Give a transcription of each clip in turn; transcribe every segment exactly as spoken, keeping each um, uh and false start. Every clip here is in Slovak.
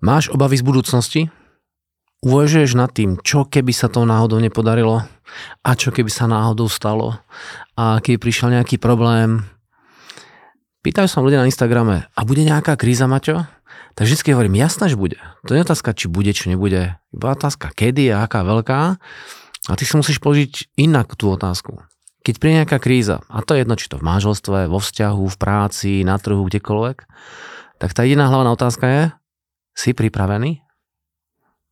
Máš obavy z budúcnosti? Uvažuješ nad tým, čo keby sa to náhodou nepodarilo a čo keby sa náhodou stalo a keby prišiel nejaký problém. Pýtajú sa ľudia na Instagrame, a bude nejaká kríza, Maťo? Tak vždy hovorím, jasná, že bude. To nie je otázka, či bude, či nebude. Iba otázka, kedy a aká veľká. A ty si musíš položiť inak tú otázku. Keď príde nejaká kríza, a to je jedno, či to v manželstve, vo vzťahu, v práci, na trhu, kdekoľvek, tak tá jediná hlavná otázka je, si pripravený?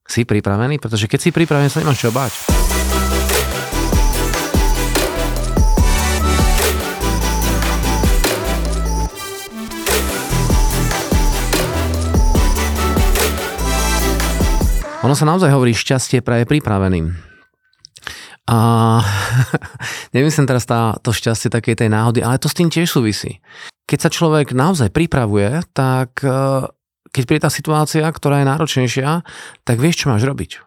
Si pripravený? Pretože keď si pripravený, sa nemáš čo báť. Ono sa naozaj hovorí, šťastie praje pripraveným. A nemyslím teraz tá, to šťastie takej tej náhody, ale to s tým tiež súvisí. Keď sa človek naozaj pripravuje, tak... Keď príde tá situácia, ktorá je náročnejšia, tak vieš, čo máš robiť.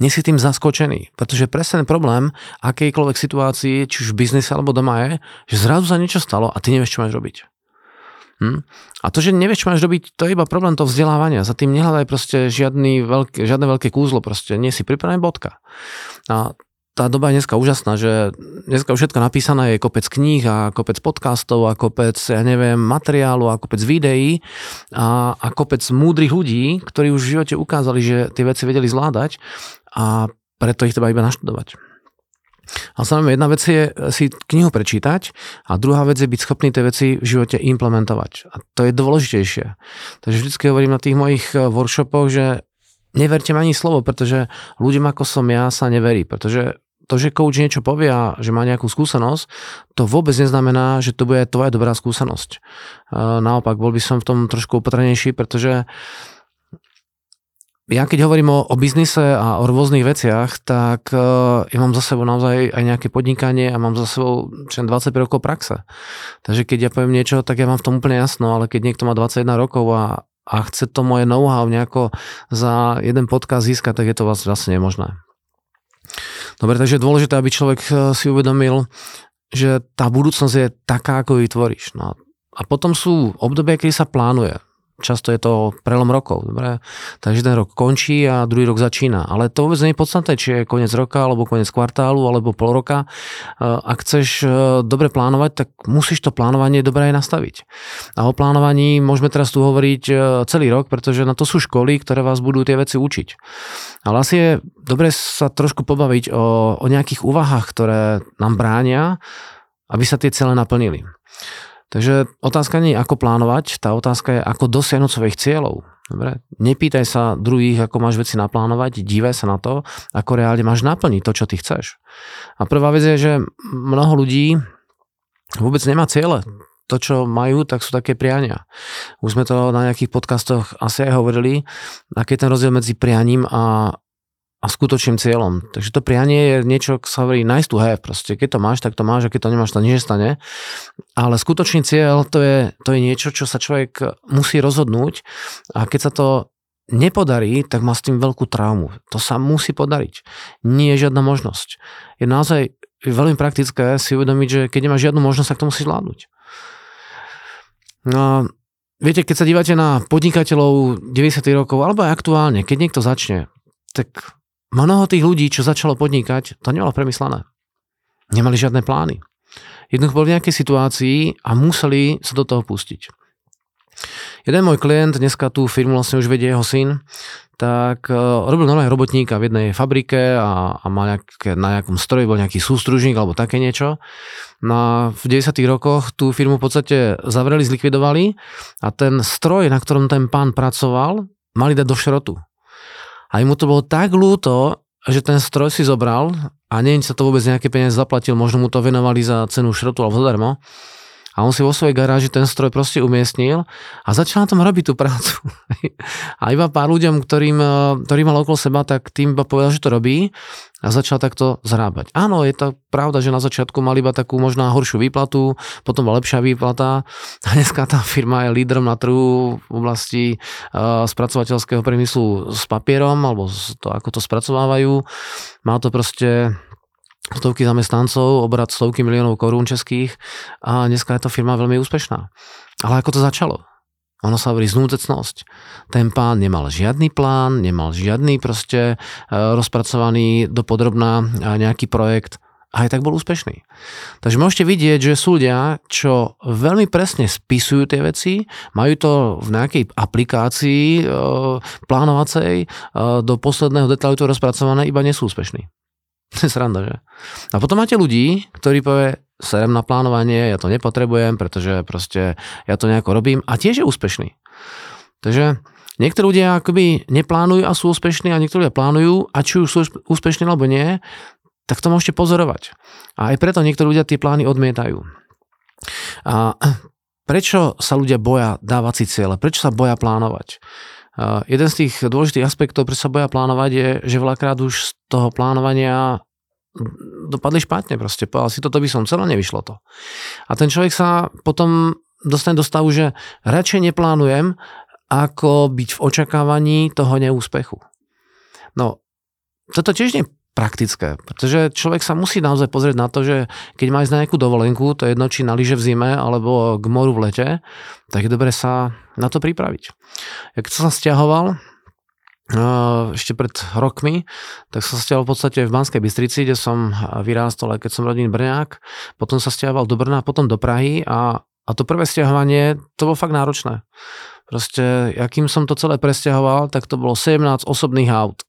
Nie si tým zaskočený, pretože presne problém akejkoľvek situácii, či už v biznise alebo doma je, že zrazu sa niečo stalo a ty nevieš, čo máš robiť. Hm? A to, že nevieš, čo máš robiť, to je iba problém toho vzdelávania. Za tým nehľadaj proste žiadny veľký, žiadne veľké kúzlo, proste nie si pripravený, bodka. A tá doba je dneska úžasná, že dneska všetko napísané je kopec kníh a kopec podcastov a kopec, ja neviem, materiálu a kopec videí a, a kopec múdrych ľudí, ktorí už v živote ukázali, že tie veci vedeli zvládať a preto ich treba iba naštudovať. A samozrejme, jedna vec je si knihu prečítať a druhá vec je byť schopný tie veci v živote implementovať. A to je dôležitejšie. Takže vždycky hovorím na tých mojich workshopoch, že neverte mi ani slovo, pretože ľuďom ako som ja sa neverí, pretože to, že coach niečo povie a že má nejakú skúsenosť, to vôbec neznamená, že to bude tvoja dobrá skúsenosť. Naopak, bol by som v tom trošku opatrnejší, pretože ja keď hovorím o, o biznise a o rôznych veciach, tak ja mám za sebou naozaj aj nejaké podnikanie a mám za sebou dvadsaťpäť rokov praxe. Takže keď ja poviem niečo, tak ja mám v tom úplne jasno, ale keď niekto má dvadsaťjeden rokov a, a chce to moje know-how nejako za jeden podcast získať, tak je to vlastne nemožné. Dobre, takže je dôležité, aby človek si uvedomil, že tá budúcnosť je taká, ako ju tvoríš. No. A potom sú obdobia, kedy sa plánuje. Často je to prelom rokov. Dobre? Takže ten rok končí a druhý rok začína. Ale to vôbec nie je podstatné, či je koniec roka, alebo koniec kvartálu, alebo pol roka. Ak chceš dobre plánovať, tak musíš to plánovanie dobre aj nastaviť. A o plánovaní môžeme teraz tu hovoriť celý rok, pretože na to sú školy, ktoré vás budú tie veci učiť. Ale asi je dobre sa trošku pobaviť o, o nejakých úvahách, ktoré nám bránia, aby sa tie ciele naplnili. Takže otázka nie je, ako plánovať, tá otázka je, ako dosiahnuť svojich cieľov. Dobre? Nepýtaj sa druhých, ako máš veci naplánovať, dívaj sa na to, ako reálne máš naplniť to, čo ty chceš. A prvá vec je, že mnoho ľudí vôbec nemá ciele. To, čo majú, tak sú také priania. Už sme to na nejakých podcastoch asi aj hovorili, aký je ten rozdiel medzi prianím a a skutočným cieľom. Takže to prianie je niečo, ako sa hovorí, nice to have. Proste. Keď to máš, tak to máš, a keď to nemáš, to nič nestane. Ale skutočný cieľ, to je, to je niečo, čo sa človek musí rozhodnúť a keď sa to nepodarí, tak má s tým veľkú traumu. To sa musí podariť. Nie je žiadna možnosť. Je naozaj veľmi praktické si uvedomiť, že keď nemáš žiadnu možnosť, tak to musíš zvládnuť. No, viete, keď sa dívate na podnikateľov deväťdesiatych rokov, alebo aj aktuálne, keď niekto začne, tak mnoho tých ľudí, čo začalo podnikať, to nemalo premyslené. Nemali žiadne plány. Jednoducho boli v nejakej situácii a museli sa do toho pustiť. Jeden môj klient, dneska tú firmu vlastne už vedie jeho syn, tak robil normálne robotníka v jednej fabrike a, a mal nejaké, na nejakom stroji bol nejaký sústružník alebo také niečo. No v deväťdesiatych rokoch tú firmu v podstate zavreli, zlikvidovali a ten stroj, na ktorom ten pán pracoval, mali dať do šrotu. A mu to bolo tak ľúto, že ten stroj si zobral a neviem, či sa to vôbec nejaké peniaze zaplatil, možno mu to venovali za cenu šrotu alebo zadarmo. A on si vo svojej garáži ten stroj proste umiestnil a začal na tom robiť tú prácu. A iba pár ľuďom, ktorým, ktorým mal okolo seba, tak tým iba povedal, že to robí a začal takto zarábať. Áno, je to pravda, že na začiatku mal iba takú možná horšiu výplatu, potom bola lepšia výplata a dneska tá firma je lídrom na trhu v oblasti spracovateľského priemyslu s papierom alebo to, ako to spracovávajú. Má to proste stovky zamestnancov, obrat stovky miliónov korún českých a dneska je to firma veľmi úspešná. Ale ako to začalo? Ono sa hovorí znúdecnosť. Ten pán nemal žiadny plán, nemal žiadny proste rozpracovaný dopodrobná nejaký projekt a aj tak bol úspešný. Takže môžete vidieť, že sú ľudia, čo veľmi presne spisujú tie veci, majú to v nejakej aplikácii plánovacej, do posledného detailu to rozpracované, iba nie sú úspešní. To je sranda, že? A potom máte ľudí, ktorí povie, serem na plánovanie, ja to nepotrebujem, pretože proste ja to nejako robím a tiež je úspešný. Takže niektorí ľudia akoby neplánujú a sú úspešní a niektorí ľudia plánujú a či už sú úspešní alebo nie, tak to môžete pozorovať. A aj preto niektorí ľudia tie plány odmietajú. A prečo sa ľudia boja dávať si ciele? Prečo sa boja plánovať? Uh, jeden z tých dôležitých aspektov, prečo sa boja plánovať, je, že veľakrát už z toho plánovania dopadli špatne proste. Povedal si, toto by som celé nevyšlo to. A ten človek sa potom dostane do stavu, že radšej neplánujem, ako byť v očakávaní toho neúspechu. No, toto tiež nie praktické, pretože človek sa musí naozaj pozrieť na to, že keď má ísť na nejakú dovolenku, to je jedno, či na lyže v zime, alebo k moru v lete, tak je dobre sa na to pripraviť. Ja keď som sa stiahoval, ešte pred rokmi, tak som sa stiahoval v podstate v Banskej Bystrici, kde som vyrástol, aj keď som rodný Brňák, potom sa stiahoval do Brna, potom do Prahy a, a to prvé stiahovanie, to bolo fakt náročné. Proste, akým som to celé presťahoval, tak to bolo sedemnásť osobných aut.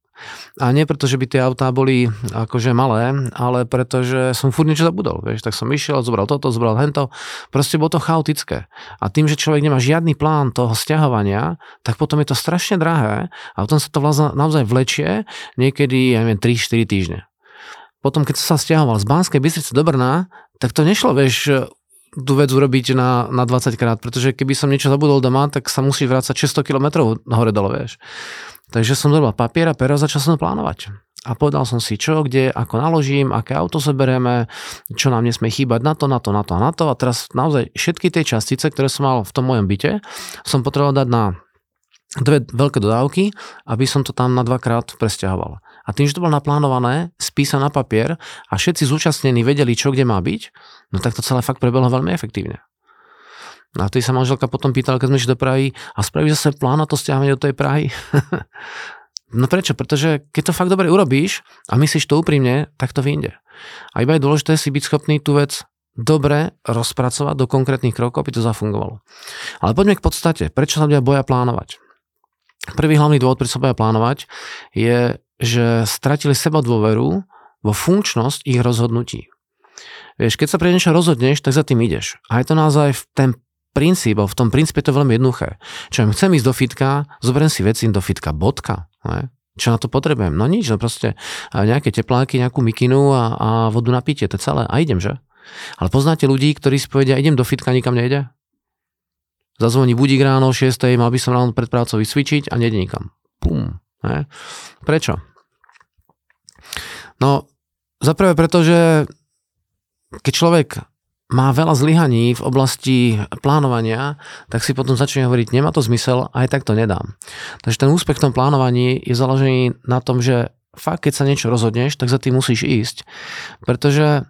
A nie preto, že by tie autá boli akože malé, ale pretože som furt niečo zabudol, vieš, tak som išiel, zobral toto, zobral hento, proste bolo to chaotické. A tým, že človek nemá žiadny plán toho sťahovania, tak potom je to strašne drahé a potom sa to naozaj vlečie niekedy, ja neviem, tri štyri týždne. Potom, keď som sa sťahoval z Banskej Bystrice do Brna, tak to nešlo, vieš, tú vec urobiť na, na dvadsať krát, pretože keby som niečo zabudol doma, tak sa musí vrácať šesťsto kilometrov hore dole, vieš. Takže som zobral papier a pero, začal som plánovať. A povedal som si, čo, kde, ako naložím, aké auto zoberieme, čo nám nesmie chýbať na to, na to, na to a na to. A teraz naozaj všetky tie častice, ktoré som mal v tom mojom byte, som potreboval dať na dve veľké dodávky, aby som to tam na dvakrát presťahoval. A tým, že to bolo naplánované, spísané na papier a všetci zúčastnení vedeli, čo kde má byť, no tak to celé fakt prebehlo veľmi efektívne. A vtedy sa manželka potom pýtala, keď sme išli do Prahy, a spravíš zase plán na to stiahovanie do tej Prahy? No prečo? Pretože keď to fakt dobre urobíš a myslíš to úprimne, tak to vyjde. A iba je dôležité si byť schopný tú vec dobre rozpracovať do konkrétnych krokov, aby to zafungovalo. Ale poďme k podstate. Prečo sa ľudia boja plánovať? Prvý hlavný dôvod, prečo sa boja plánovať, je, že stratili seba dôveru vo funkčnosť ich rozhodnutí. Vieš, keď sa pre niečo rozhodneš, tak za tým ideš. A je to naozaj ten princíp, v tom princípe je to veľmi jednoduché. Čo chcem ísť do fitka, zoberiem si veci do fitka, bodka. Ne? Čo na to potrebujem? No nič, no proste nejaké tepláky, nejakú mikinu a, a vodu na pitie, to celé. A idem, že? Ale poznáte ľudí, ktorí si povedia, idem do fitka, nikam nejde? Zazvoní budík ráno, šesť, mal by som ráno pred prácou vysvičiť a nejde nikam. Pum. Ne? Prečo? No, zaprvé preto, že keď človek má veľa zlyhaní v oblasti plánovania, tak si potom začne hovoriť, nemá to zmysel, aj tak to nedám. Takže ten úspech v tom plánovaní je založený na tom, že fakt, keď sa niečo rozhodneš, tak za tým musíš ísť, pretože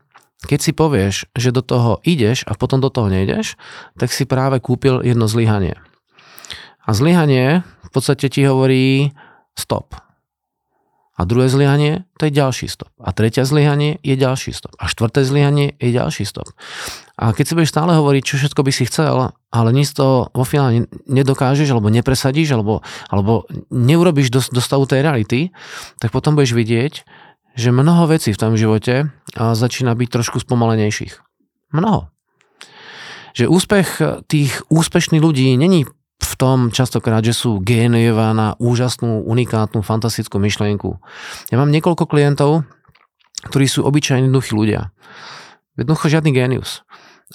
keď si povieš, že do toho ideš a potom do toho nejdeš, tak si práve kúpil jedno zlyhanie. A zlyhanie v podstate ti hovorí stop. A druhé zlyhanie, to je ďalší stop. A tretia zlyhanie je ďalší stop. A štvrté zlyhanie je ďalší stop. A keď si budeš stále hovoriť, čo všetko by si chcel, ale nič to vo finále nedokážeš, alebo nepresadíš, alebo, alebo neurobiš do, do stavu tej reality, tak potom budeš vidieť, že mnoho vecí v tom živote začína byť trošku spomalenejších. Mnoho. Že úspech tých úspešných ľudí není v tom častokrát, že sú géniová na úžasnú, unikátnu, fantastickú myšlienku. Ja mám niekoľko klientov, ktorí sú obyčajne jednoduchí ľudia. Jednoducho žiadny génius.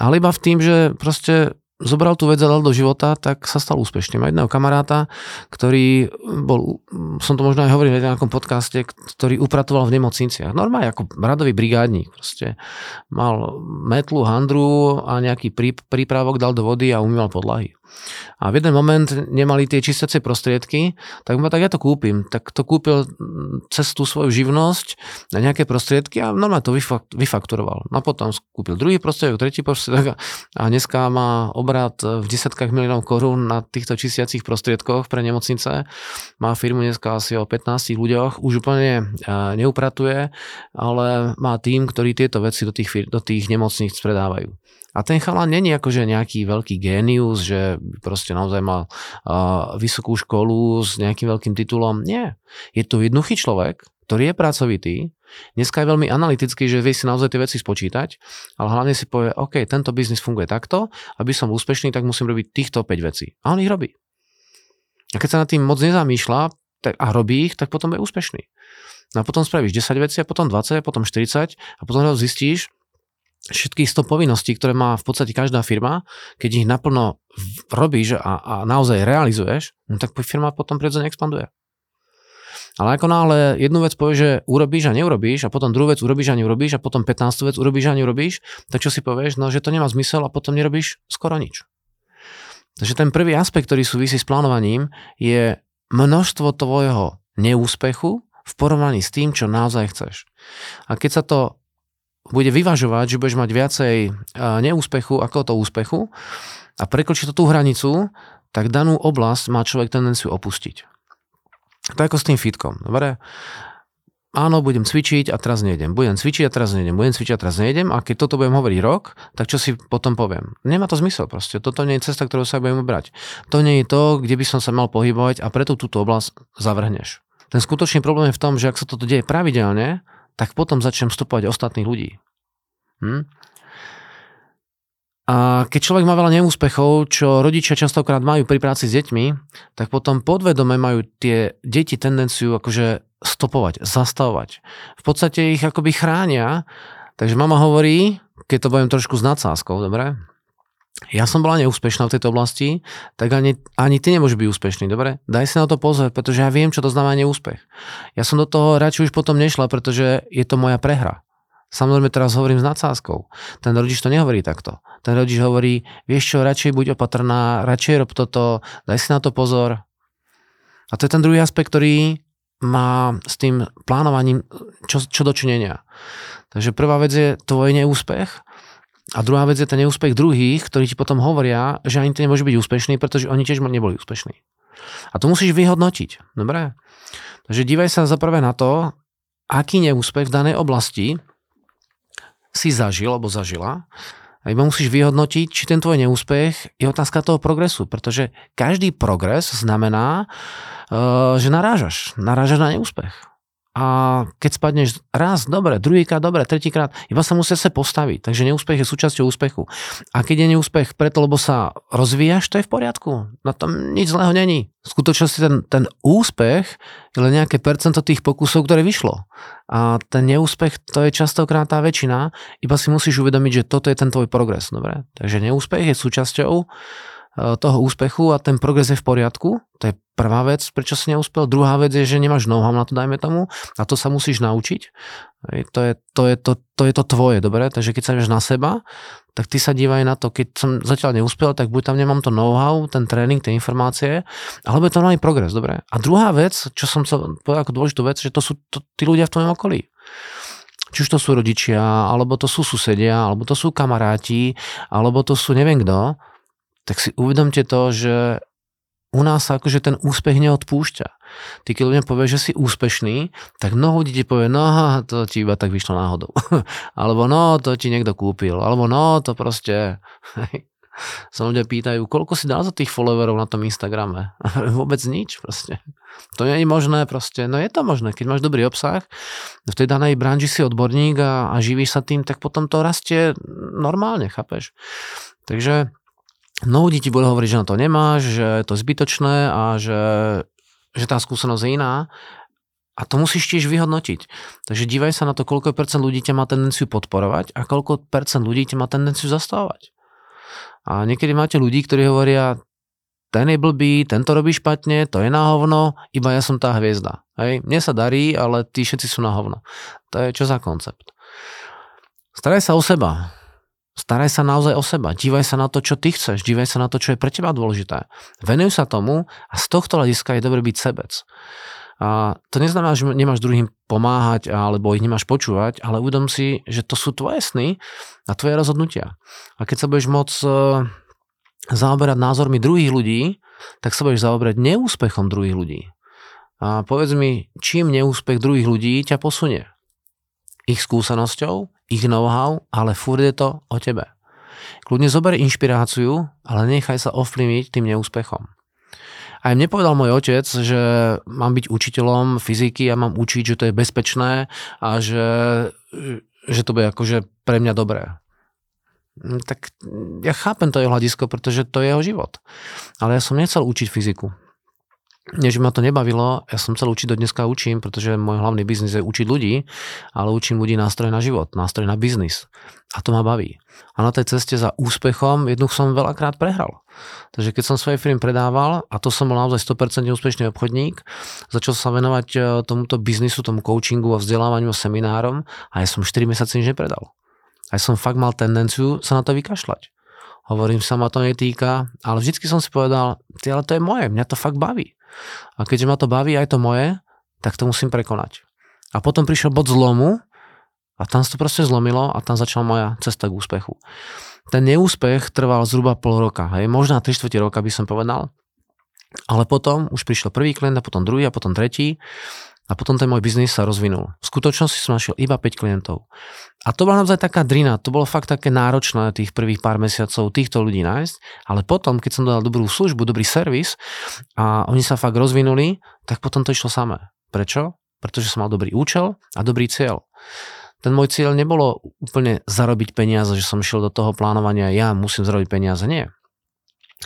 Ale iba v tým, že proste zobral tú vec a dal do života, tak sa stal úspešným. Mám jedného kamaráta, ktorý bol, som to možno aj hovoril v nejakom podcaste, ktorý upratoval v nemocniciach. Normálne ako radový brigádník. Proste mal metlu, handru a nejaký prípravok dal do vody a umýval podlahy. A v jeden moment nemali tie čistiace prostriedky, tak ma tak ja to kúpim. Tak to kúpil cez tú svoju živnosť na nejaké prostriedky a normálne to vyfakturoval. No potom kúpil druhý prostriedok, tretí prostriedok a dneska má obrat v desiatkách miliónov korún na týchto čistiacich prostriedkoch pre nemocnice. Má firmu dneska asi o pätnástich ľuďoch. Už úplne neupratuje, ale má tým, ktorý tieto veci do tých, fir- do tých nemocníc predávajú. A ten chalán není akože nejaký veľký génius, že proste naozaj mal uh, vysokú školu s nejakým veľkým titulom. Nie. Je to jednoduchý človek, ktorý je pracovitý. Dneska je veľmi analytický, že vie si naozaj tie veci spočítať, ale hlavne si povie, OK, tento biznis funguje takto, aby som úspešný, tak musím robiť týchto päť vecí. A on ich robí. A keď sa nad tým moc nezamýšľa tak, a robí ich, tak potom je úspešný. A potom spravíš desať vecí, a potom dvadsať, a potom štyridsať, a potom ho zistíš, všetkých sto povinností, ktoré má v podstate každá firma, keď ich naplno robíš a, a naozaj realizuješ, no tak firma potom prirodzene expanduje. Ale ako náhle jednu vec povieš, že urobíš a neurobíš, a potom druhú vec urobíš a neurobíš, a potom pätnástu vec urobíš a neurobíš, tak čo si povieš? No, že to nemá zmysel a potom nerobíš skoro nič. Takže ten prvý aspekt, ktorý súvisí s plánovaním, je množstvo tvojho neúspechu v porovnaní s tým, čo naozaj chceš. A keď sa to bude vyvažovať, že budeš mať viacej neúspechu ako toho úspechu a prekročí to tú hranicu, tak danú oblasť má človek tendenciu opustiť. Tak ako s tým fitkom. Dobre? Áno, budem cvičiť a teraz nejdem. Budem cvičiť a teraz nejdem. Budem cvičiť a teraz nejdem. A keď toto budem hovoriť rok, tak čo si potom poviem? Nemá to zmysel proste. Toto nie je cesta, ktorú sa budem ubrať. To nie je to, kde by som sa mal pohybovať a preto túto oblasť zavrhneš. Ten skutočný problém je v tom, že ak sa toto deje pravidelne, tak potom začnem vstupovať ostatných ľudí. Hm? A keď človek má veľa neúspechov, čo rodičia častokrát majú pri práci s deťmi, tak potom podvedome majú tie deti tendenciu akože stopovať, zastavovať. V podstate ich akoby chránia, takže mama hovorí, keď to budem trošku s nadsázkou, dobre? Ja som bola neúspešná v tejto oblasti, tak ani, ani ty nemôžeš byť úspešný, dobre? Daj si na to pozor, pretože ja viem, čo to znamená neúspech. Ja som do toho radšej už potom nešla, pretože je to moja prehra. Samozrejme teraz hovorím s nadsázkou. Ten rodič to nehovorí takto. Ten rodič hovorí, vieš čo, radšej buď opatrná, radšej rob toto, daj si na to pozor. A to je ten druhý aspekt, ktorý má s tým plánovaním čo, čo dočinenia. Takže prvá vec je tvoj neúspech. A druhá vec je ten neúspech druhých, ktorí ti potom hovoria, že ani ty nemôžeš byť úspešný, pretože oni tiež neboli úspešní. A to musíš vyhodnotiť. Dobre? Takže dívaj sa za prvé na to, aký neúspech v danej oblasti si zažil alebo zažila. A iba musíš vyhodnotiť, či ten tvoj neúspech je otázka toho progresu, pretože každý progres znamená, že narážaš. Narážaš na neúspech. A keď spadneš raz, dobre, druhýkrát, dobre, tretíkrát, iba sa musíš sa postaviť. Takže neúspech je súčasťou úspechu. A keď je neúspech preto, lebo sa rozvíjaš, to je v poriadku. Na tom nič zlého není. V skutočnosti ten, ten úspech je len nejaké percento tých pokusov, ktoré vyšlo. A ten neúspech, to je častokrát tá väčšina, iba si musíš uvedomiť, že toto je ten tvoj progres. Dobre? Takže neúspech je súčasťou toho úspechu a ten progres je v poriadku. To je prvá vec, prečo si neúspel. Druhá vec je, že nemáš know-how na to, dajme tomu, a to sa musíš naučiť. To je to, je to, to, je to tvoje, dobre? Takže keď sa vieš na seba, tak ty sa dívaj na to, keď som zatiaľ neúspel, tak buď tam nemám to know-how, ten tréning, tie informácie, alebo je to normálny progres, dobre? A druhá vec, čo som chcel povedať ako dôležitú vec, že to sú to, tí ľudia v tvojom okolí. Či už to sú rodičia, alebo to sú susedia, alebo to sú kamaráti, alebo to sú neviem kto. Tak si uvedomte to, že u nás sa akože ten úspech neodpúšťa. Ty keď ľudia povie, že si úspešný, tak mnoho ľudí ti povie, no to ti iba tak vyšlo náhodou. Alebo no to ti niekto kúpil. Alebo no to proste... sa ľudia pýtajú, koľko si dal za tých followerov na tom Instagrame? Vôbec nič proste. To nie je možné proste. No je to možné, keď máš dobrý obsah, v tej danej branži si odborník a, a živíš sa tým, tak potom to rastie normálne, chápeš? Takže... No ľudí ti bude hovoriť, že na to nemáš, že je to zbytočné a že, že tá skúsenosť je iná. A to musíš tiež vyhodnotiť. Takže dívaj sa na to, koľko percent ľudí ťa má tendenciu podporovať a koľko percent ľudí ťa má tendenciu zastávať. A niekedy máte ľudí, ktorí hovoria, ten je blbý, ten to robí špatne, to je na hovno, iba ja som tá hviezda. Hej? Mne sa darí, ale tí všetci sú na hovno. To je čo za koncept. Staraj sa o seba. Staraj sa naozaj o seba. Dívaj sa na to, čo ty chceš. Dívaj sa na to, čo je pre teba dôležité. Venuj sa tomu a z tohto hľadiska je dobré byť sebec. A to neznamená, že nemáš druhým pomáhať alebo ich nemáš počúvať, ale uvedom si, že to sú tvoje sny a tvoje rozhodnutia. A keď sa budeš môcť zaoberať názormi druhých ľudí, tak sa budeš zaoberať neúspechom druhých ľudí. A povedz mi, čím neúspech druhých ľudí ťa posunie? Ich skúsenosťou, ich know-how, ale furt je to o tebe. Kľudne zober inšpiráciu, ale nechaj sa ovplyvniť tým neúspechom. Aj mne povedal môj otec, že mám byť učiteľom fyziky a mám učiť, že to je bezpečné a že, že to bude akože pre mňa dobré. Tak ja chápem to jeho hľadisko, pretože to je jeho život. Ale ja som nechcel učiť fyziku. Nie, že ma to nebavilo, ja som chcel učiť, do dneska učím, pretože môj hlavný biznis je učiť ľudí, ale učím ľudí nástroj na život, nástroj na biznis. A to ma baví. A na tej ceste za úspechom jednu som veľakrát prehral. Takže keď som svoje firmy predával, a to som bol naozaj sto percent úspešný obchodník, začal sa venovať tomuto biznisu, tomu coachingu a vzdelávaniu a seminárom a ja som štyri mesiace nič nepredal. A ja som fakt mal tendenciu sa na to vykašľať. Hovorím, sa ma to netýka, ale vždycky som si povedal, ale to je moje, mňa to fakt baví. A keďže ma to baví aj to moje, tak to musím prekonať. A potom prišiel bod zlomu a tam sa to proste zlomilo a tam začala moja cesta k úspechu. Ten neúspech trval zhruba pol roka, hej, možno tri štvrte roka by som povedal, ale potom už prišiel prvý klient a potom druhý a potom tretí a potom ten môj biznis sa rozvinul. V skutočnosti som našiel iba päť klientov. A to bola naozaj taká drina, to bolo fakt také náročné tých prvých pár mesiacov týchto ľudí nájsť, ale potom, keď som dal dobrú službu, dobrý servis a oni sa fakt rozvinuli, tak potom to išlo samé. Prečo? Pretože som mal dobrý účel a dobrý cieľ. Ten môj cieľ nebolo úplne zarobiť peniaze, že som šiel do toho plánovania, ja musím zarobiť peniaze, nie.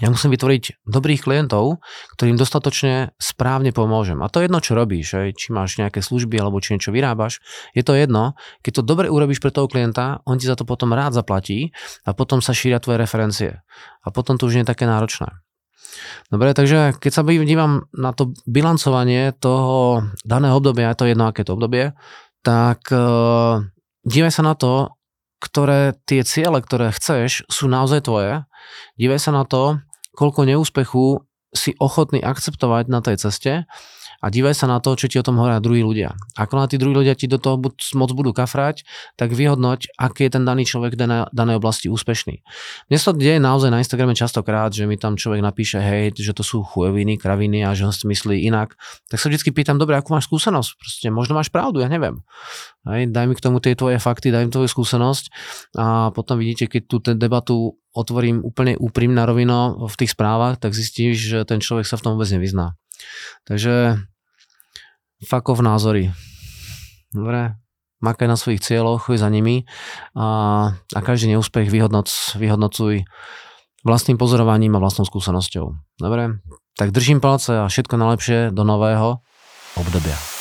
Ja musím vytvoriť dobrých klientov, ktorým dostatočne správne pomôžem. A to je jedno, čo robíš, či máš nejaké služby alebo či niečo vyrábaš, je to jedno. Keď to dobre urobíš pre toho klienta, on ti za to potom rád zaplatí a potom sa šíria tvoje referencie. A potom to už nie je také náročné. Dobre, takže keď sa dívam na to bilancovanie toho daného obdobia, je to jedno, aké to obdobie, tak uh, dívaj sa na to, ktoré tie ciele, ktoré chceš, sú naozaj tvoje. Dívaj sa na to, koľko neúspechu si ochotný akceptovať na tej ceste a dívaj sa na to, čo ti o tom hovoria druhí ľudia. Ako na tí druhí ľudia ti do toho moc budú kafrať, tak vyhodnoť, aký je ten daný človek v danej oblasti úspešný. Dnes to deje naozaj na Instagrame častokrát, že mi tam človek napíše, hej, že to sú chujoviny, kraviny a že on si myslí inak. Tak sa vždycky pýtam, dobre, akú máš skúsenosť? Proste možno máš pravdu, ja neviem. Hej, daj mi k tomu tie tvoje fakty, daj mi tvoju skúsenosť a potom vidíte, keď tú debatu otvorím úplne úprimne na rovino v tých správach, tak zistíš, že ten človek sa v tom vôbec nevyzná. Takže fuck off názory. Dobre, makaj na svojich cieľoch, chuj za nimi a, a každý neúspech vyhodnoc, vyhodnocuj vlastným pozorovaním a vlastnou skúsenosťou. Dobre, tak držím palce a všetko najlepšie do nového obdobia.